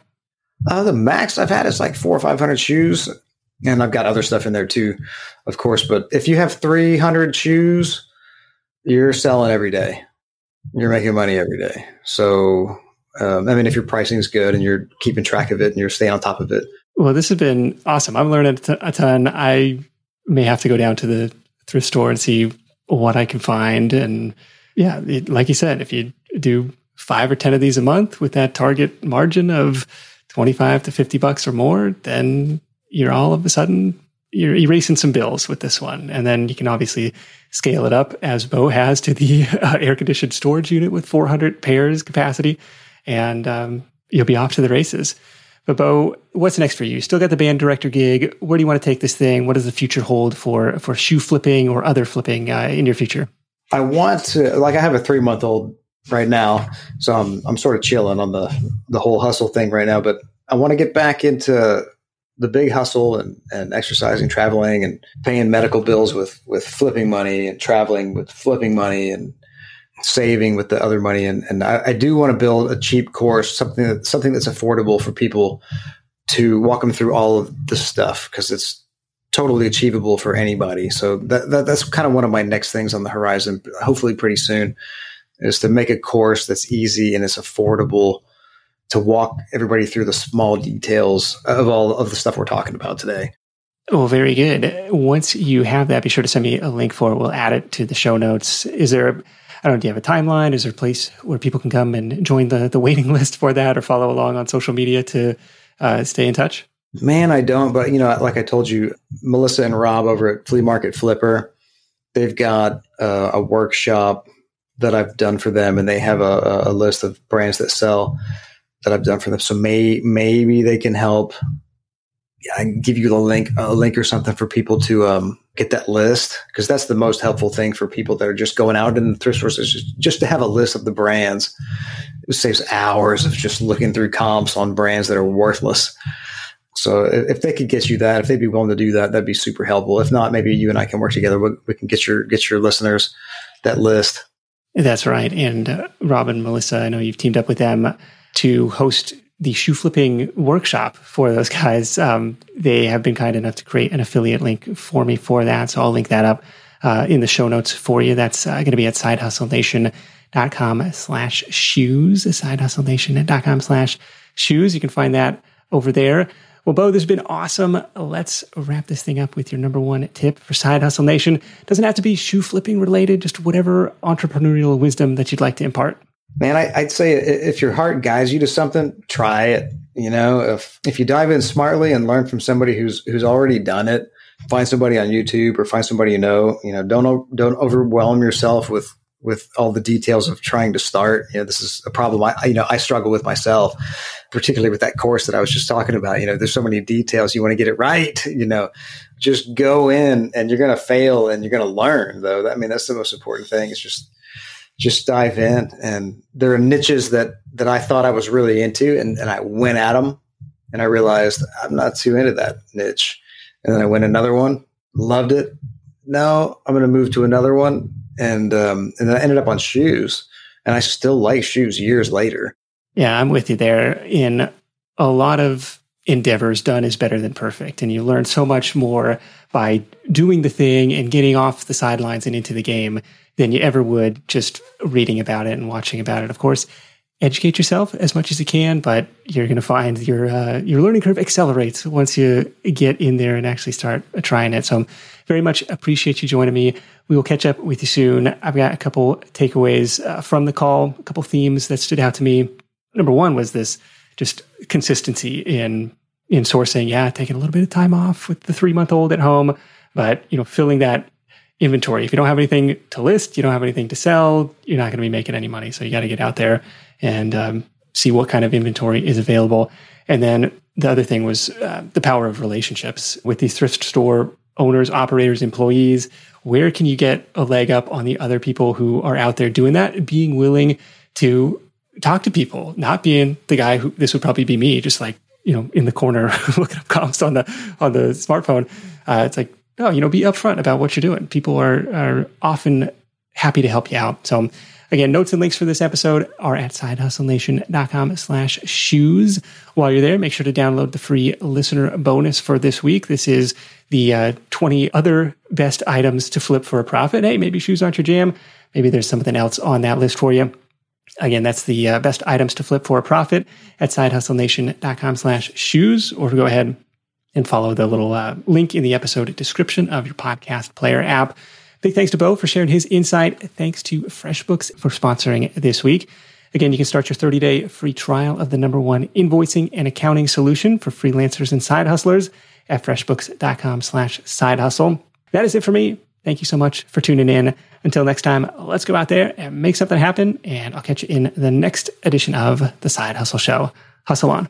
The max I've had is like 400 or 500 shoes, and I've got other stuff in there too, of course. But if you have 300 shoes, you're selling every day. You're making money every day. So, if your pricing is good and you're keeping track of it and you're staying on top of it. Well, this has been awesome. I'm learning a ton. I may have to go down to the thrift store and see what I can find. And yeah, like you said, if you do 5 or 10 of these a month with that target margin of $25 to $50 or more, then you're all of a sudden you're erasing some bills with this one, and then you can obviously scale it up as Beau has to the air-conditioned storage unit with 400 pairs capacity, and you'll be off to the races. But Beau, what's next for you? Still got the band director gig. Where do you want to take this thing? What does the future hold for shoe flipping or other flipping in your future? I want to, like, I have a 3-month-old right now, so I'm sort of chilling on the whole hustle thing right now, but I want to get back into the big hustle and exercising, traveling and paying medical bills with flipping money and traveling with flipping money and saving with the other money. And I do want to build a cheap course, something that's affordable for people to walk them through all of this stuff, because it's totally achievable for anybody. So that's kind of one of my next things on the horizon, hopefully pretty soon, is to make a course that's easy and it's affordable to walk everybody through the small details of all of the stuff we're talking about today. Oh, very good. Once you have that, be sure to send me a link for it. We'll add it to the show notes. Is there, do you have a timeline? Is there a place where people can come and join the waiting list for that or follow along on social media to stay in touch? Man, I don't. But, like I told you, Melissa and Rob over at Flea Market Flipper, they've got a workshop that I've done for them, and they have a list of brands that sell that I've done for them. So maybe they can help. I can give you a link or something for people to get that list, because that's the most helpful thing for people that are just going out in the thrift stores, is just to have a list of the brands. It saves hours of just looking through comps on brands that are worthless. So if they could get you that, if they'd be willing to do that, that'd be super helpful. If not, maybe you and I can work together. We can get your listeners that list. That's right. And Rob and Melissa, I know you've teamed up with them to host the shoe flipping workshop for those guys. They have been kind enough to create an affiliate link for me for that. So I'll link that up in the show notes for you. That's going to be at SideHustleNation.com/shoes, SideHustleNation.com/shoes. You can find that over there. Well, Beau, this has been awesome. Let's wrap this thing up with your number one tip for Side Hustle Nation. It doesn't have to be shoe flipping related, just whatever entrepreneurial wisdom that you'd like to impart. Man, I'd say if your heart guides you to something, try it. If you dive in smartly and learn from somebody who's already done it, find somebody on YouTube or find somebody don't overwhelm yourself with all the details of trying to start. This is a problem I struggle with myself, particularly with that course that I was just talking about. There's so many details. You want to get it right. Just go in, and you're going to fail and you're going to learn, though. I mean, that's the most important thing. It's just dive in. And there are niches that I thought I was really into, and I went at them and I realized I'm not too into that niche. And then I went another one, loved it. Now I'm going to move to another one. And then I ended up on shoes, and I still like shoes years later. Yeah, I'm with you there. In a lot of endeavors, done is better than perfect. And you learn so much more by doing the thing and getting off the sidelines and into the game than you ever would just reading about it and watching about it. Of course, educate yourself as much as you can, but you're going to find your learning curve accelerates once you get in there and actually start trying it. So I very much appreciate you joining me. We will catch up with you soon. I've got a couple takeaways from the call, a couple themes that stood out to me. Number one was this just consistency in sourcing. Yeah, taking a little bit of time off with the 3-month-old at home, but filling that inventory. If you don't have anything to list, you don't have anything to sell, you're not going to be making any money. So you got to get out there and see what kind of inventory is available. And then the other thing was the power of relationships with these thrift store owners, operators, employees. Where can you get a leg up on the other people who are out there doing that? Being willing to talk to people, not being the guy who, this would probably be me, just like, in the corner looking up comps on the smartphone. It's like, no, be upfront about what you're doing. People are often happy to help you out. So again, notes and links for this episode are at sidehustlenation.com/shoes. While you're there, make sure to download the free listener bonus for this week. This is the 20 other best items to flip for a profit. Hey, maybe shoes aren't your jam. Maybe there's something else on that list for you. Again, that's the best items to flip for a profit at sidehustlenation.com/shoes, or go ahead and follow the little link in the episode description of your podcast player app. Big thanks to Beau for sharing his insight. Thanks to FreshBooks for sponsoring this week. Again, you can start your 30-day free trial of the number one invoicing and accounting solution for freelancers and side hustlers at freshbooks.com/sidehustle. That is it for me. Thank you so much for tuning in. Until next time, let's go out there and make something happen, and I'll catch you in the next edition of The Side Hustle Show. Hustle on.